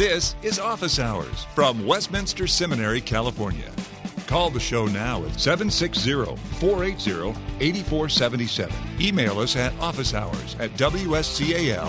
This is Office Hours from Westminster Seminary, California. Call the show now at 760-480-8477. Email us at officehours@wscal.edu.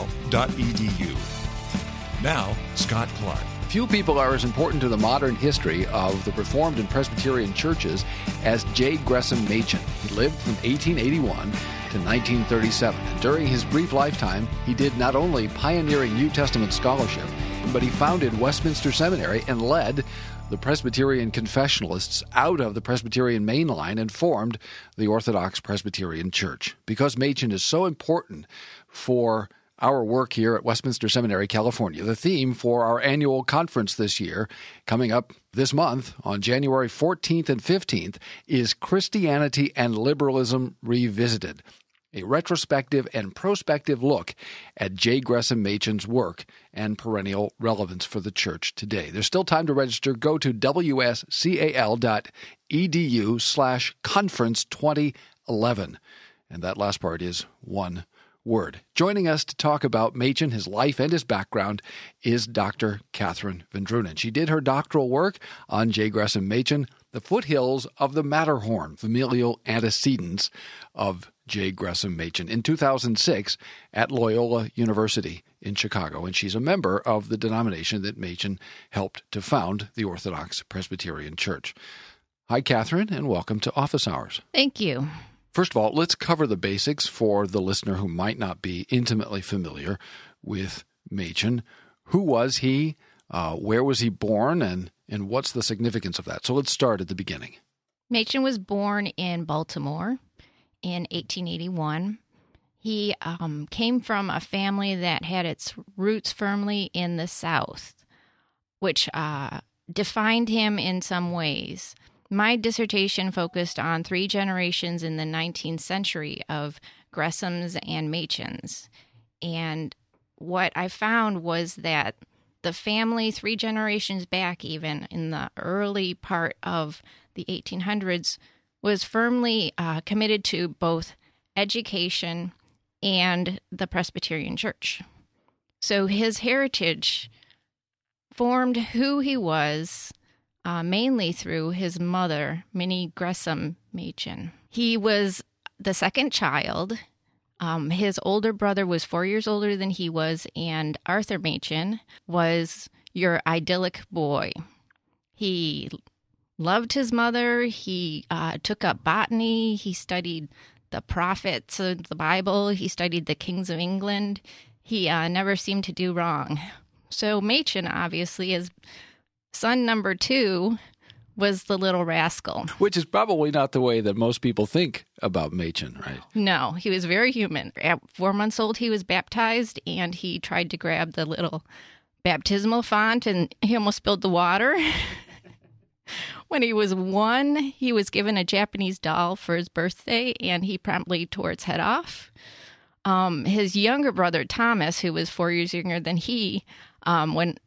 Now, Scott Clark. Few people are as important to the modern history of the Reformed and Presbyterian churches as J. Gresham Machen. He lived from 1881 to 1937. And during his brief lifetime, he did not only pioneering New Testament scholarship, but he founded Westminster Seminary and led the Presbyterian Confessionalists out of the Presbyterian main line and formed the Orthodox Presbyterian Church. Because Machen is so important for our work here at Westminster Seminary, California, the theme for our annual conference this year, coming up this month on January 14th and 15th, is Christianity and Liberalism Revisited, a retrospective and prospective look at J. Gresham Machen's work and perennial relevance for the church today. There's still time to register. Go to wscal.edu/conference2011. And that last part is one word. Joining us to talk about Machen, his life, and his background is Dr. Catherine VanDrunen. She did her doctoral work on J. Gresham Machen, The Foothills of the Matterhorn, Familial Antecedents of J. Gresham Machen, in 2006 at Loyola University in Chicago, and she's a member of the denomination that Machen helped to found, the Orthodox Presbyterian Church. Hi, Catherine, and welcome to Office Hours. Thank you. First of all, let's cover the basics for the listener who might not be intimately familiar with Machen. Who was he? Where was he born? And what's the significance of that? So let's start at the beginning. Machen was born in Baltimore in 1881. He came from a family that had its roots firmly in the South, which defined him in some ways. My dissertation focused on three generations in the 19th century of Greshams and Machens. And what I found was that the family, three generations back even, in the early part of the 1800s, was firmly committed to both education and the Presbyterian Church. So his heritage formed who he was, mainly through his mother, Minnie Gresham Machen. He was the second child. His older brother was 4 years older than he was, and Arthur Machen was your idyllic boy. He loved his mother. He took up botany. He studied the prophets of the Bible. He studied the kings of England. He never seemed to do wrong. So Machen, obviously, is son number two, was the little rascal. Which is probably not the way that most people think about Machen, right? No, he was very human. At 4 months old, he was baptized, and he tried to grab the little baptismal font, and he almost spilled the water. When he was one, he was given a Japanese doll for his birthday, and he promptly tore its head off. His younger brother, Thomas, who was 4 years younger than he, when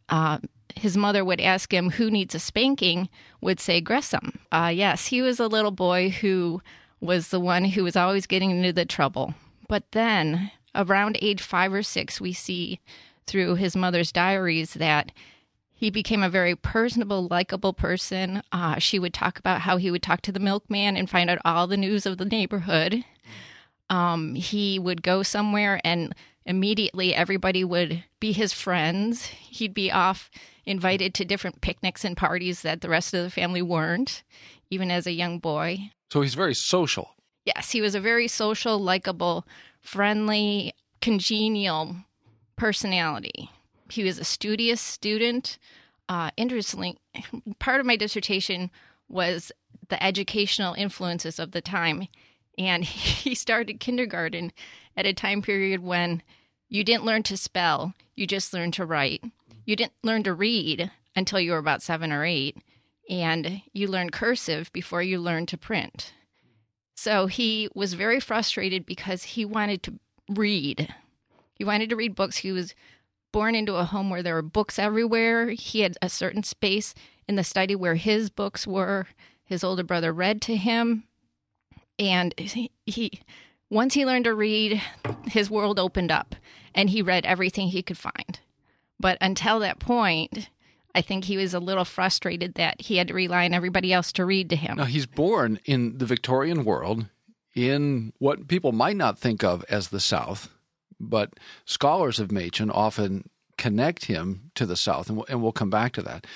his mother would ask him, who needs a spanking, would say Gresham. Yes, he was a little boy who was the one who was always getting into the trouble. But then, around age 5 or 6, we see through his mother's diaries that he became a very personable, likable person. She would talk about how he would talk to the milkman and find out all the news of the neighborhood. He would go somewhere and immediately everybody would be his friends. He'd be off invited to different picnics and parties that the rest of the family weren't, even as a young boy. So he's very social. Yes, he was a very social, likable, friendly, congenial personality. He was a studious student. Interestingly, part of my dissertation was the educational influences of the time. And he started kindergarten at a time period when you didn't learn to spell, you just learned to write. You didn't learn to read until you were about 7 or 8, and you learned cursive before you learned to print. So he was very frustrated because he wanted to read. He wanted to read books. He was born into a home where there were books everywhere. He had a certain space in the study where his books were. His older brother read to him. And he, once he learned to read, his world opened up, and he read everything he could find. But until that point, I think he was a little frustrated that he had to rely on everybody else to read to him. Now, he's born in the Victorian world in what people might not think of as the South, but scholars of Machen often connect him to the South, and we'll come back to that.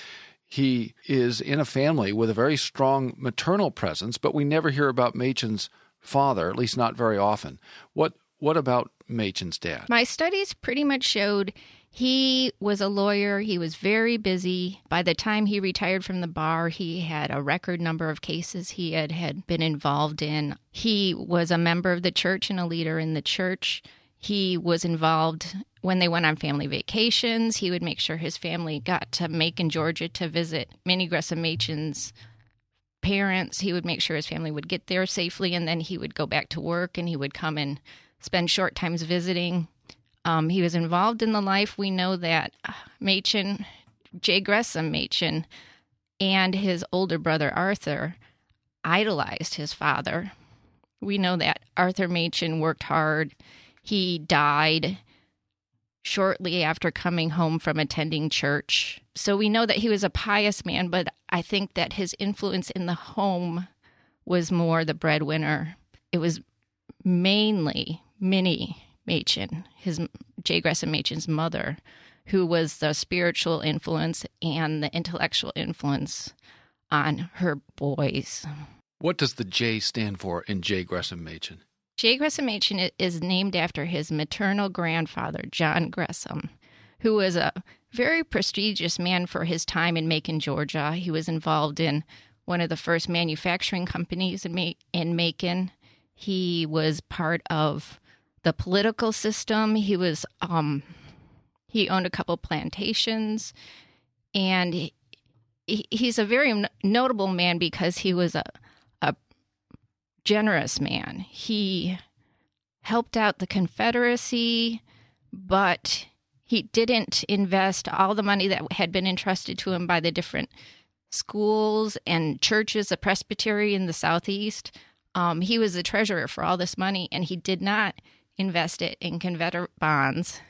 He is in a family with a very strong maternal presence, but we never hear about Machen's father, at least not very often. What about Machen's dad? My studies pretty much showed he was a lawyer. He was very busy. By the time he retired from the bar, he had a record number of cases he had been involved in. He was a member of the church and a leader in the church. He was involved when they went on family vacations. He would make sure his family got to Macon, Georgia to visit Minnie Gresham Machen's parents. He would make sure his family would get there safely, and then he would go back to work, and he would come and spend short times visiting. He was involved in the life. We know that Machen, J. Gresham Machen, and his older brother Arthur idolized his father. We know that Arthur Machen worked hard. He died shortly after coming home from attending church. So we know that he was a pious man, but I think that his influence in the home was more the breadwinner. It was mainly Minnie Machen, J. Gresham Machen's mother, who was the spiritual influence and the intellectual influence on her boys. What does the J stand for in J. Gresham Machen? J. Gresham Machen is named after his maternal grandfather, John Gresham, who was a very prestigious man for his time in Macon, Georgia. He was involved in one of the first manufacturing companies in Macon. He was part of the political system. He was he owned a couple plantations, and he's a very notable man because he was a generous man. He helped out the Confederacy, but he didn't invest all the money that had been entrusted to him by the different schools and churches, the Presbytery in the Southeast. He was the treasurer for all this money, and he did not invest it in Confederate bonds.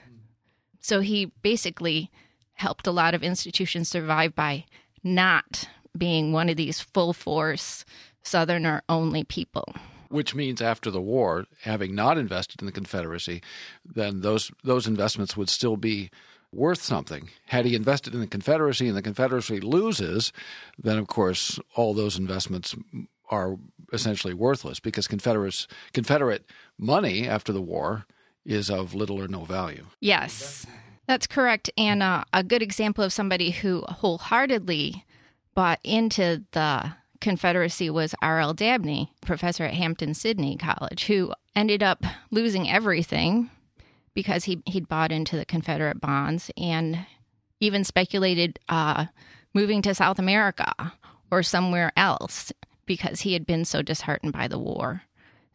So he basically helped a lot of institutions survive by not being one of these full-force Southerner-only people. Which means after the war, having not invested in the Confederacy, then those investments would still be worth something. Had he invested in the Confederacy and the Confederacy loses, then, of course, all those investments are essentially worthless because Confederate money after the war is of little or no value. Yes, that's correct. And a good example of somebody who wholeheartedly bought into the Confederacy was R.L. Dabney, professor at Hampton Sydney College, who ended up losing everything because he'd bought into the Confederate bonds and even speculated moving to South America or somewhere else, because he had been so disheartened by the war.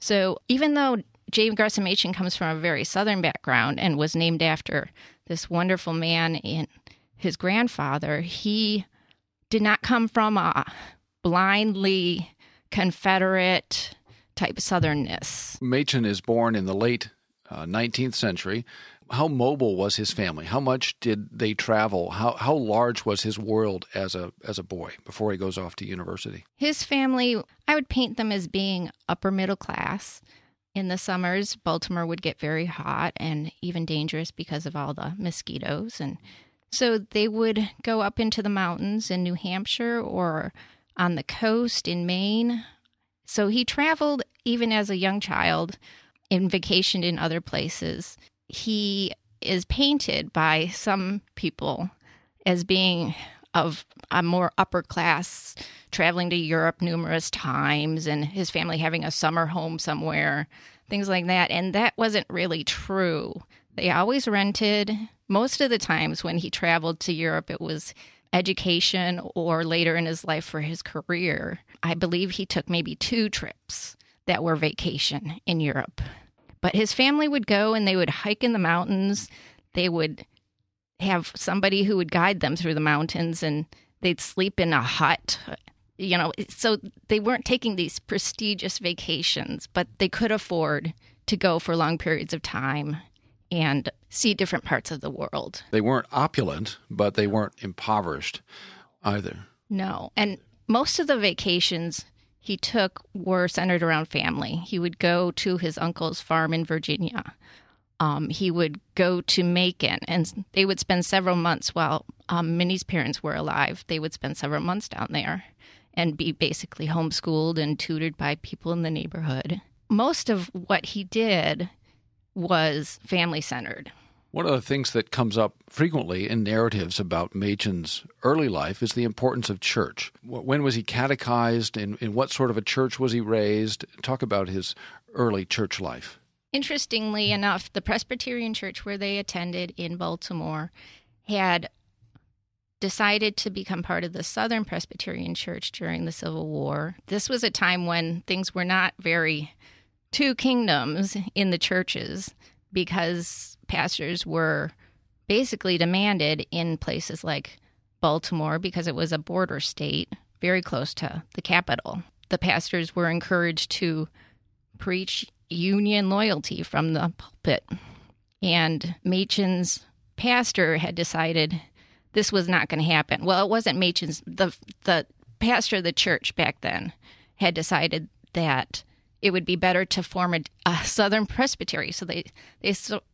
So even though J. Gresham Machen comes from a very Southern background and was named after this wonderful man and his grandfather, he did not come from a blindly Confederate type Southernness. Machen is born in the late 19th century. How mobile was his family? How much did they travel? How large was his world as a boy before he goes off to university? His family, I would paint them as being upper middle class. In the summers, Baltimore would get very hot and even dangerous because of all the mosquitoes. And so they would go up into the mountains in New Hampshire or on the coast in Maine. So he traveled even as a young child and vacationed in other places. He is painted by some people as being of a more upper class, traveling to Europe numerous times and his family having a summer home somewhere, things like that. And that wasn't really true. They always rented. Most of the times when he traveled to Europe, it was education or later in his life for his career. I believe he took maybe 2 trips that were vacation in Europe. But his family would go and they would hike in the mountains. They would have somebody who would guide them through the mountains, and they'd sleep in a hut. You know, so they weren't taking these prestigious vacations, but they could afford to go for long periods of time and see different parts of the world. They weren't opulent, but they weren't impoverished either. No. And most of the vacations he took were centered around family. He would go to his uncle's farm in Virginia. He would go to Macon, and they would spend several months while Minnie's parents were alive. They would spend several months down there and be basically homeschooled and tutored by people in the neighborhood. Most of what he did was family-centered. One of the things that comes up frequently in narratives about Machen's early life is the importance of church. When was he catechized? In what sort of a church was he raised? Talk about his early church life. Interestingly enough, the Presbyterian church where they attended in Baltimore had decided to become part of the Southern Presbyterian Church during the Civil War. This was a time when things were not very two kingdoms in the churches, because pastors were basically demanded in places like Baltimore because it was a border state very close to the capital. The pastors were encouraged to preach Union loyalty from the pulpit. And Machen's pastor had decided this was not going to happen. Well, it wasn't Machen's. The pastor of the church back then had decided that it would be better to form a Southern Presbytery. So they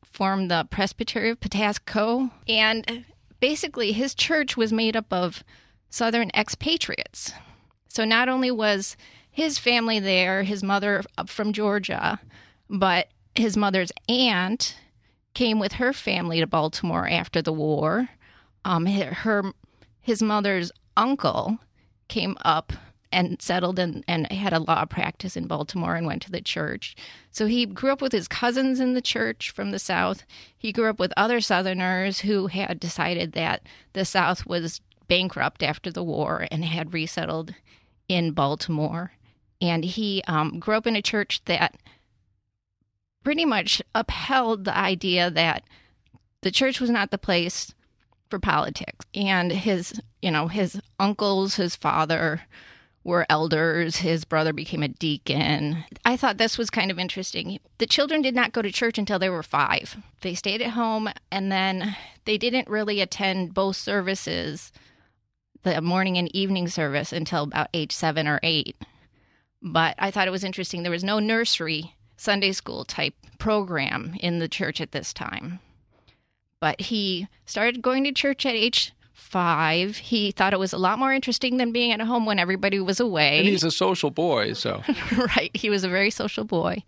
formed the Presbytery of Potasco. And basically, his church was made up of Southern expatriates. So not only was his family there, his mother from Georgia, but his mother's aunt came with her family to Baltimore after the war. His mother's uncle came up and settled and had a law practice in Baltimore and went to the church. So he grew up with his cousins in the church from the South. He grew up with other Southerners who had decided that the South was bankrupt after the war and had resettled in Baltimore. And he grew up in a church that pretty much upheld the idea that the church was not the place for politics. And his uncles, his father were elders. His brother became a deacon. I thought this was kind of interesting. The children did not go to church until they were 5. They stayed at home, and then they didn't really attend both services, the morning and evening service, until about age 7 or 8. But I thought it was interesting. There was no nursery Sunday school type program in the church at this time. But he started going to church at age 5. He thought it was a lot more interesting than being at home when everybody was away. And he's a social boy, so. Right. He was a very social boy.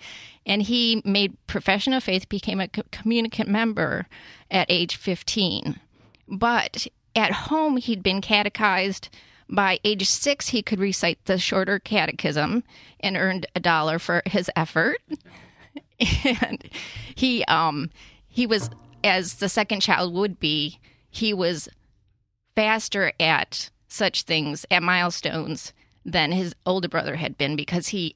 And he made profession of faith, became a communicant member at age 15. But at home, he'd been catechized. By age 6, he could recite the Shorter Catechism and earned $1 for his effort. And he was, as the second child would be, he was faster at such things, at milestones, than his older brother had been, because he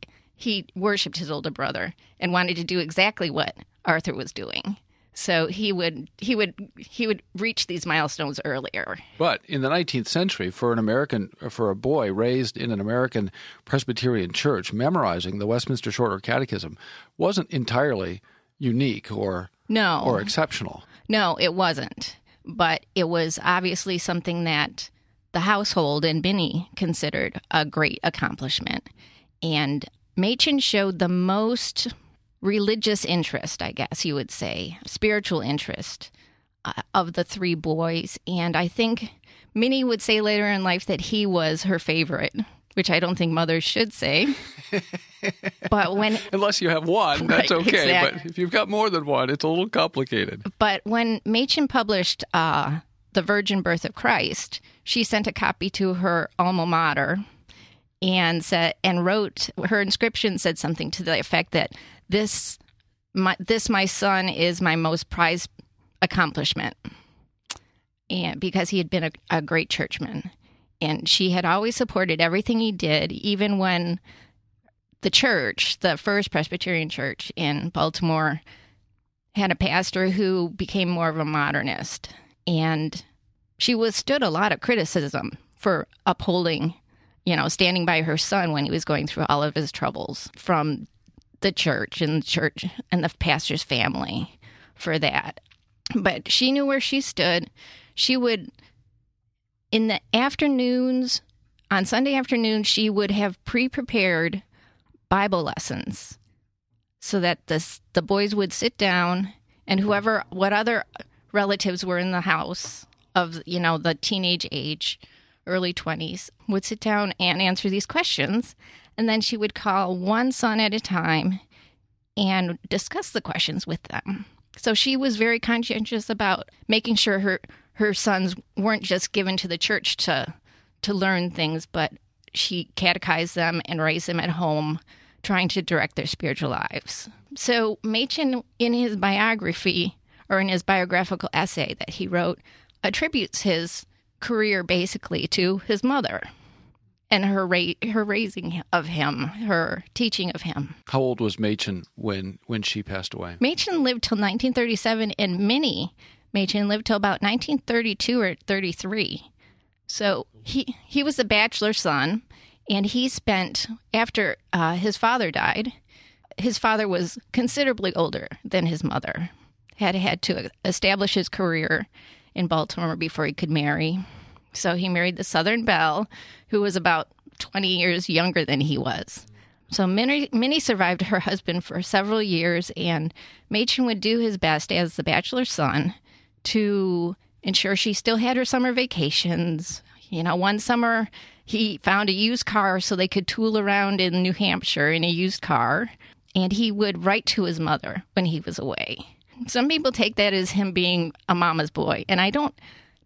worshipped his older brother and wanted to do exactly what Arthur was doing. So he would reach these milestones earlier. But in the 19th century, for a boy raised in an American Presbyterian church, memorizing the Westminster Shorter Catechism wasn't entirely unique or exceptional. No, it wasn't. But it was obviously something that the household and Minnie considered a great accomplishment. And Machen showed the most religious interest, I guess you would say, spiritual interest of the 3 boys. And I think Minnie would say later in life that he was her favorite, which I don't think mothers should say. But unless you have one, that's right, okay. Exactly. But if you've got more than one, it's a little complicated. But when Machen published The Virgin Birth of Christ, she sent a copy to her alma mater and said, and wrote, her inscription said something to the effect that this my son is my most prized accomplishment, and because he had been a great churchman. And she had always supported everything he did, even when the church, the First Presbyterian Church in Baltimore, had a pastor who became more of a modernist. And she withstood a lot of criticism for upholding, standing by her son when he was going through all of his troubles, from the church and the pastor's family. for that. But she knew where she stood. She would, in the afternoons, on Sunday afternoon, she would have pre-prepared Bible lessons so that the boys would sit down, and whoever, what other relatives were in the house of, you know, the teenage age, early 20s, would sit down and answer these questions. And then she would call one son at a time and discuss the questions with them. So she was very conscientious about making sure her sons weren't just given to the church to learn things, but she catechized them and raised them at home, trying to direct their spiritual lives. So Machen, in his biography, or in his biographical essay that he wrote, attributes his career basically to his mother and her raising of him, her teaching of him. How old was Machen when she passed away? Machen lived till 1937, and Minnie Machen lived till about 1932 or 33. So he was a bachelor's son, and he spent, after his father died, his father was considerably older than his mother, had to establish his career in Baltimore before he could marry. So he married the Southern Belle, who was about 20 years younger than he was. So Minnie survived her husband for several years, and Machen would do his best as the bachelor's son to ensure she still had her summer vacations. You know, one summer he found a used car so they could tool around in New Hampshire in a used car, and he would write to his mother when he was away. Some people take that as him being a mama's boy, and I don't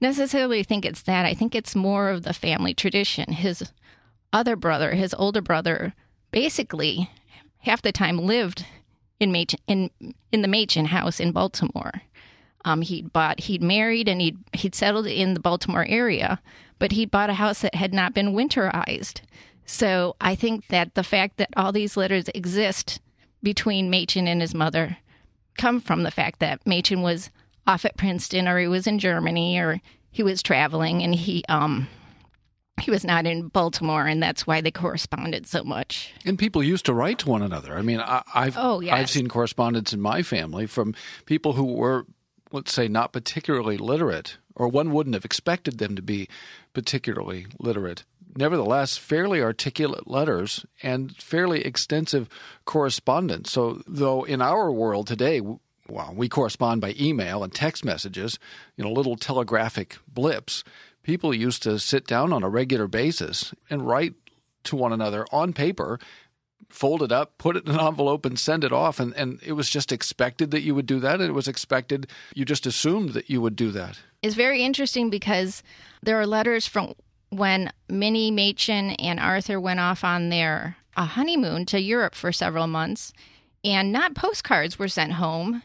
necessarily think it's that. I think it's more of the family tradition. His other brother, his older brother, basically half the time lived in the Machen house in Baltimore. He'd married, and he'd settled in the Baltimore area, but he'd bought a house that had not been winterized. So I think that the fact that all these letters exist between Machen and his mother come from the fact that Machen was off at Princeton, or he was in Germany, or he was traveling, and he was not in Baltimore, and that's why they corresponded so much. And people used to write to one another. I mean, I've seen correspondence in my family from people who were, let's say, not particularly literate, or one wouldn't have expected them to be particularly literate. Nevertheless, fairly articulate letters and fairly extensive correspondence. So though in our world today, well, we correspond by email and text messages, you know, little telegraphic blips, people used to sit down on a regular basis and write to one another on paper, fold it up, put it in an envelope, and send it off. And it was just expected that you would do that, and it was expected, you just assumed that you would do that. It's very interesting because there are letters from when Minnie Machen and Arthur went off on their honeymoon to Europe for several months, and not postcards were sent home,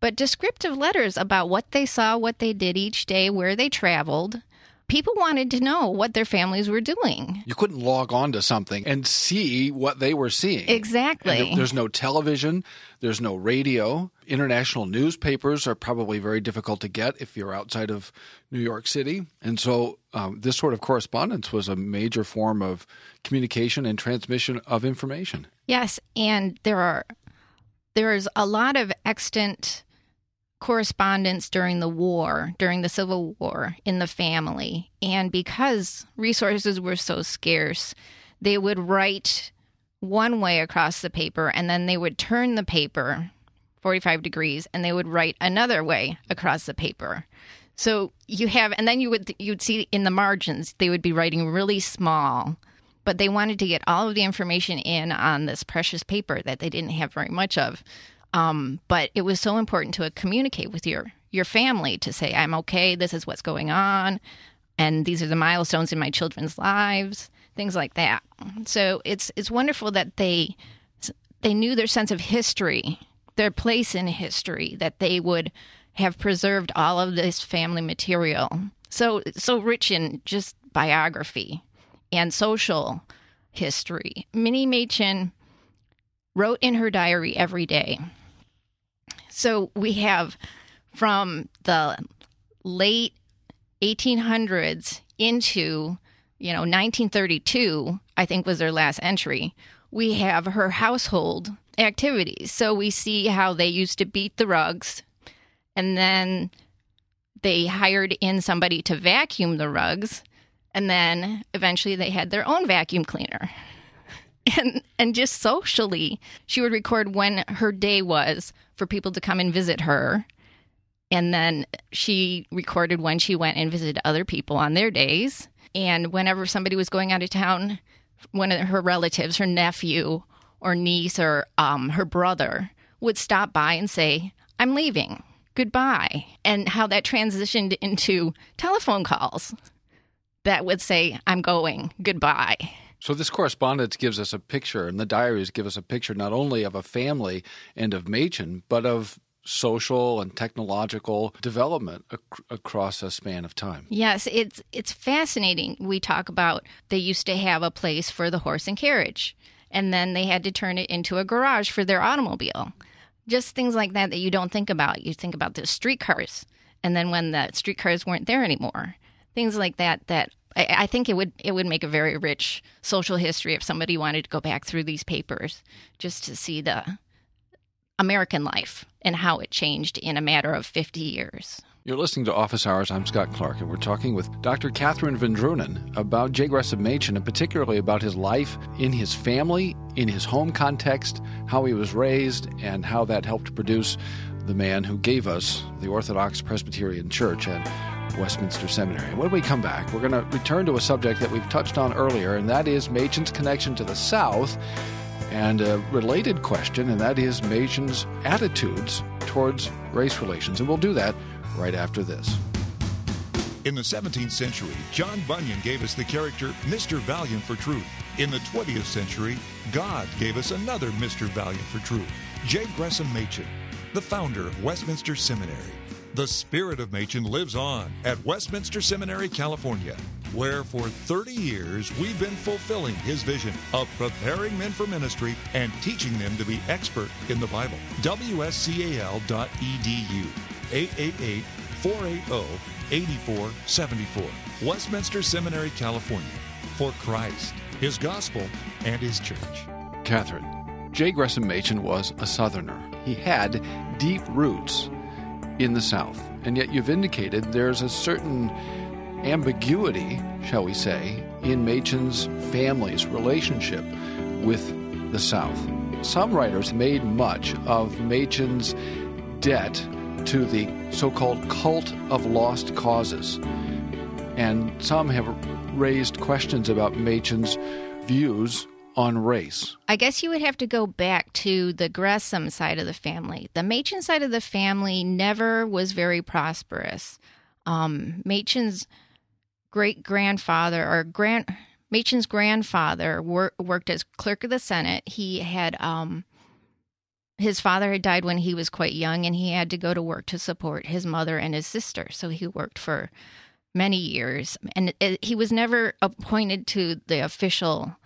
but descriptive letters about what they saw, what they did each day, where they traveled. People wanted to know what their families were doing. You couldn't log on to something and see what they were seeing. Exactly. There's no television. There's no radio. International newspapers are probably very difficult to get if you're outside of New York City. And so this sort of correspondence was a major form of communication and transmission of information. Yes, and there's a lot of extant correspondence during the war, during the Civil War, in the family. And because resources were so scarce, they would write one way across the paper, and then they would turn the paper 45 degrees, and they would write another way across the paper. So you have, and then you'd see in the margins, they would be writing really small, but they wanted to get all of the information in on this precious paper that they didn't have very much of. But it was so important to communicate with your family, to say, I'm okay, this is what's going on, and these are the milestones in my children's lives, things like that. So it's wonderful that they knew their sense of history, their place in history, that they would have preserved all of this family material. So rich in just biography and social history. Minnie Machen wrote in her diary every day. So we have from the late 1800s into, 1932, I think was their last entry, we have her household activities. So we see how they used to beat the rugs. and then they hired in somebody to vacuum the rugs, and then eventually they had their own vacuum cleaner. And just socially, she would record when her day was for people to come and visit her. And then she recorded when she went and visited other people on their days. And whenever somebody was going out of town, one of her relatives, her nephew or niece or her brother would stop by and say, "I'm leaving. Goodbye." And how that transitioned into telephone calls that would say, "I'm going. Goodbye." So this correspondence gives us a picture, and the diaries give us a picture not only of a family and of Machen, but of social and technological development across a span of time. Yes, it's fascinating. We talk about they used to have a place for the horse and carriage, and then they had to turn it into a garage for their automobile. Just things like that that you don't think about. You think about the streetcars, and then when the streetcars weren't there anymore, things like that that I think it would make a very rich social history if somebody wanted to go back through these papers just to see the American life and how it changed in a matter of 50 years. You're listening to Office Hours. I'm Scott Clark, and we're talking with Dr. Catherine VanDrunen about J. Gresham Machen, and particularly about his life in his family, in his home context, how he was raised, and how that helped produce the man who gave us the Orthodox Presbyterian Church and Westminster Seminary. When we come back, we're going to return to a subject that we've touched on earlier, and that is Machen's connection to the South, and a related question, and that is Machen's attitudes towards race relations. And we'll do that right after this. In the 17th century, John Bunyan gave us the character Mr. Valiant for Truth. In the 20th century, God gave us another Mr. Valiant for Truth, J. Gresham Machen, the founder of Westminster Seminary. The spirit of Machen lives on at Westminster Seminary, California, where for 30 years we've been fulfilling his vision of preparing men for ministry and teaching them to be expert in the Bible. WSCAL.edu, 888-480-8474, Westminster Seminary, California, for Christ, His gospel, and His church. Catherine, J. Gresham Machen was a Southerner. He had deep roots in the South. And yet you've indicated there's a certain ambiguity, shall we say, in Machen's family's relationship with the South. Some writers made much of Machen's debt to the so-called cult of lost causes. And some have raised questions about Machen's views on race. I guess you would have to go back to the Gresham side of the family. The Machen side of the family never was very prosperous. Machen's great-grandfather or Machen's grandfather worked as clerk of the Senate. He had his father had died when he was quite young, and he had to go to work to support his mother and his sister. So he worked for many years, and he was never appointed to the official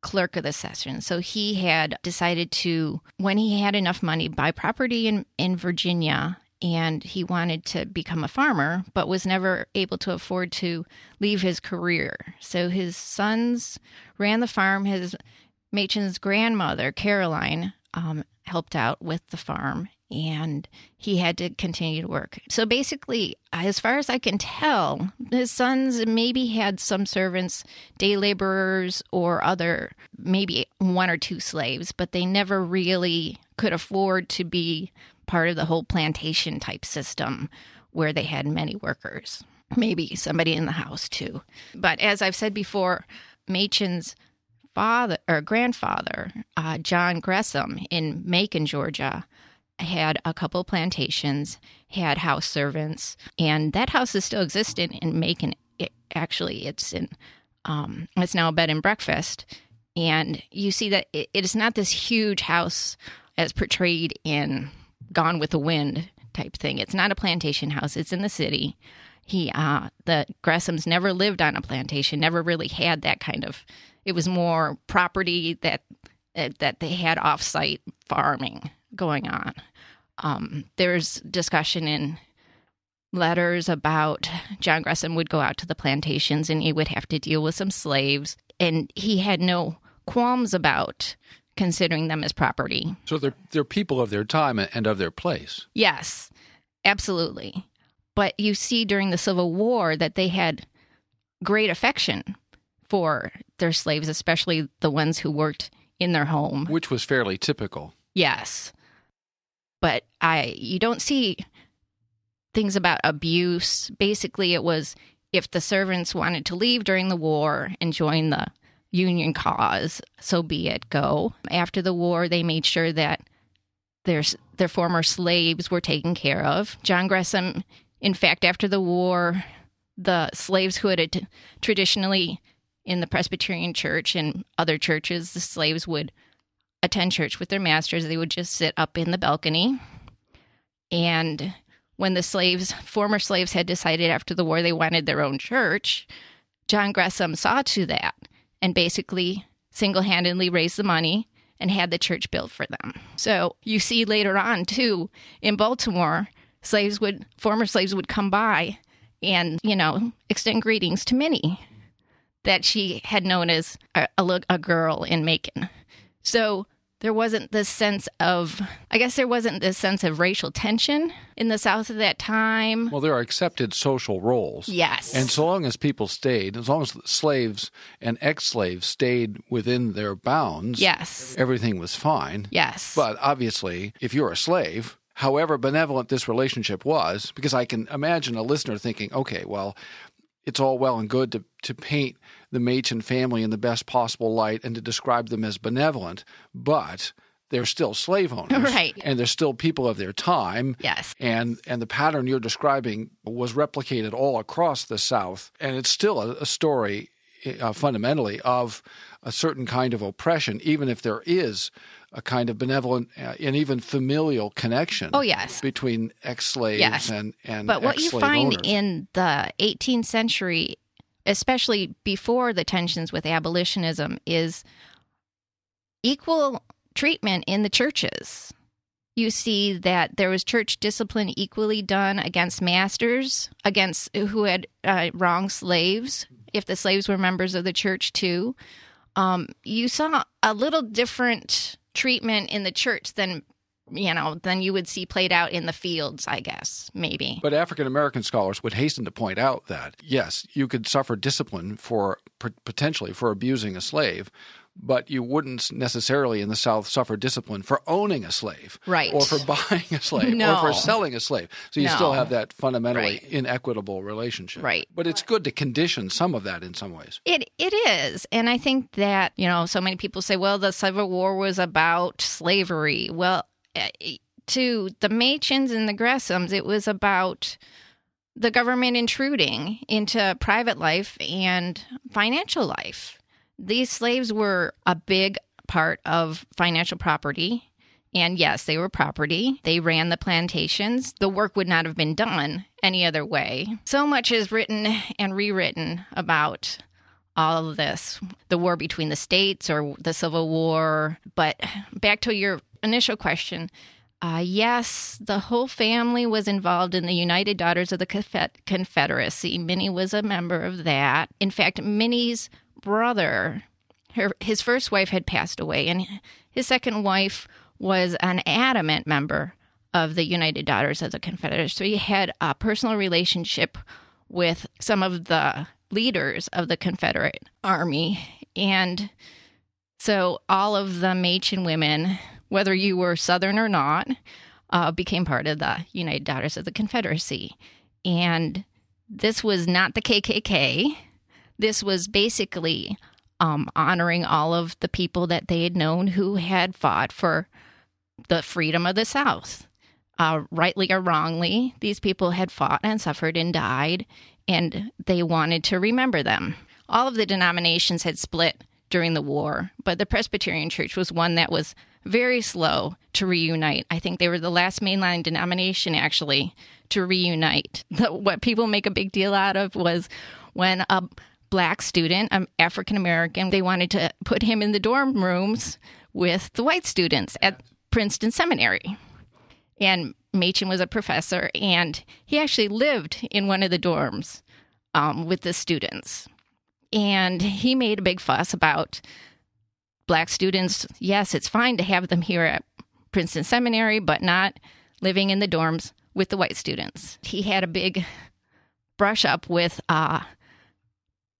clerk of the session. So he had decided to, when he had enough money, buy property in Virginia, and he wanted to become a farmer, but was never able to afford to leave his career. So his sons ran the farm. His Machen's grandmother, Caroline, helped out with the farm, and he had to continue to work. So basically, as far as I can tell, his sons maybe had some servants, day laborers, or other, maybe one or two slaves, but they never really could afford to be part of the whole plantation type system where they had many workers, maybe somebody in the house too. But as I've said before, Machen's father or grandfather, John Gresham in Macon, Georgia, had a couple plantations, had house servants, and that house is still existent in Macon. It's now a bed and breakfast, and you see that it is not this huge house as portrayed in Gone with the Wind type thing. It's not a plantation house. It's in the city. The Greshams never lived on a plantation, never really had that kind of, it was more property that they had off-site farming going on. There's discussion in letters about John Gresham would go out to the plantations and he would have to deal with some slaves, and he had no qualms about considering them as property. So they're people of their time and of their place. Yes. Absolutely. But you see during the Civil War that they had great affection for their slaves, especially the ones who worked in their home. Which was fairly typical. Yes. But you don't see things about abuse. Basically, it was if the servants wanted to leave during the war and join the Union cause, so be it, go. After the war, they made sure that their former slaves were taken care of. John Gresham, in fact, after the war, the slaves who had traditionally in the Presbyterian Church and other churches, the slaves would attend church with their masters. They would just sit up in the balcony. And when the former slaves had decided after the war they wanted their own church, John Gresham saw to that and basically single-handedly raised the money and had the church built for them. So you see later on, too, in Baltimore, former slaves would come by and, extend greetings to Minnie that she had known as a girl in Macon. So there wasn't this sense of racial tension in the South at that time. Well, there are accepted social roles. Yes. And so long as people stayed, as long as slaves and ex-slaves stayed within their bounds, yes, everything was fine. Yes. But obviously, if you're a slave, however benevolent this relationship was, because I can imagine a listener thinking, okay, well, it's all well and good to paint the Machen family in the best possible light and to describe them as benevolent, but they're still slave owners. Right. And they're still people of their time. Yes. And the pattern you're describing was replicated all across the South, and it's still a story fundamentally of a certain kind of oppression, even if there is a kind of benevolent and even familial connection between ex-slaves and but what you find owners. In the 18th century, especially before the tensions with abolitionism, is equal treatment in the churches. You see that there was church discipline equally done against masters, against who had wronged slaves, if the slaves were members of the church too. You saw a little different treatment in the church than you would see played out in the fields, I guess, maybe. But African-American scholars would hasten to point out that, yes, you could suffer discipline potentially for abusing a slave, but you wouldn't necessarily in the South suffer discipline for owning a slave, right, or for buying a slave, no, or for selling a slave. So you still have that fundamentally inequitable relationship. Right. But it's good to condition some of that in some ways. It is. And I think that, so many people say, well, the Civil War was about slavery. Well, to the Machins and the Greshams, it was about the government intruding into private life and financial life. These slaves were a big part of financial property, and yes, they were property. They ran the plantations. The work would not have been done any other way. So much is written and rewritten about all of this, the war between the states or the Civil War. But back to your initial question, yes, the whole family was involved in the United Daughters of the Confederacy. Minnie was a member of that. In fact, Minnie's brother, his first wife had passed away, and his second wife was an adamant member of the United Daughters of the Confederacy. So he had a personal relationship with some of the leaders of the Confederate Army. And so all of the Machen women, whether you were Southern or not, became part of the United Daughters of the Confederacy. And this was not the KKK. This was basically honoring all of the people that they had known who had fought for the freedom of the South. Rightly or wrongly, these people had fought and suffered and died, and they wanted to remember them. All of the denominations had split during the war, but the Presbyterian Church was one that was very slow to reunite. I think they were the last mainline denomination, actually, to reunite. What people make a big deal out of was when a Black student, an African-American, they wanted to put him in the dorm rooms with the white students at Princeton Seminary. And Machen was a professor, and he actually lived in one of the dorms with the students. And he made a big fuss about Black students. Yes, it's fine to have them here at Princeton Seminary, but not living in the dorms with the white students. He had a big brush up with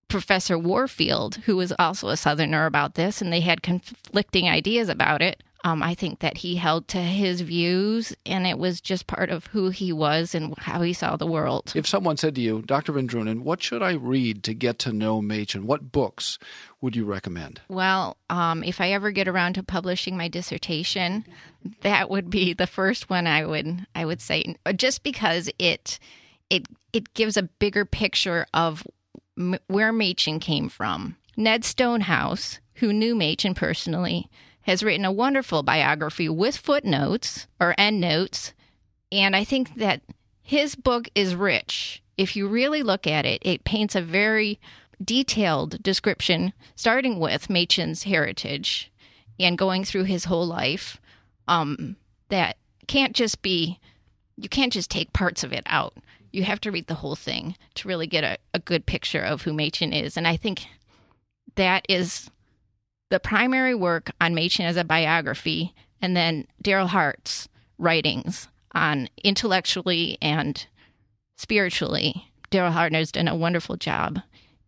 Professor Warfield, who was also a Southerner, about this, and they had conflicting ideas about it. I think that he held to his views, and it was just part of who he was and how he saw the world. If someone said to you, Dr. VanDrunen, what should I read to get to know Machen? What books would you recommend? Well, if I ever get around to publishing my dissertation, that would be the first one I would say, just because it gives a bigger picture of where Machen came from. Ned Stonehouse, who knew Machen personally, has written a wonderful biography with footnotes or endnotes, and I think that his book is rich. If you really look at it, it paints a very detailed description, starting with Machen's heritage and going through his whole life. That can't just be, you can't just take parts of it out. You have to read the whole thing to really get a good picture of who Machen is, and I think that is the primary work on Machen as a biography, and then Daryl Hart's writings on intellectually and spiritually. Daryl Hart has done a wonderful job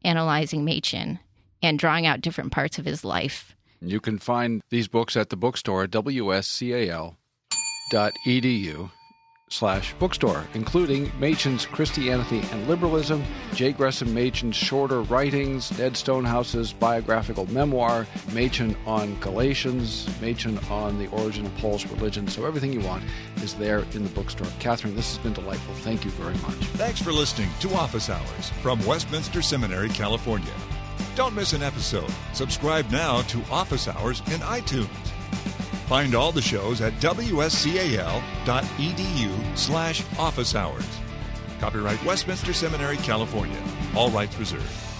analyzing Machen and drawing out different parts of his life. You can find these books at the bookstore, wscal.edu/bookstore, including Machen's Christianity and Liberalism, J. Gresham Machen's Shorter Writings, Ned Stonehouse's biographical memoir, Machen on Galatians, Machen on the Origin of Paul's Religion. So everything you want is there in the bookstore. Catherine, this has been delightful. Thank you very much. Thanks for listening to Office Hours from Westminster Seminary, California. Don't miss an episode. Subscribe now to Office Hours in iTunes. Find all the shows at wscal.edu/officehours. Copyright Westminster Seminary, California. All rights reserved.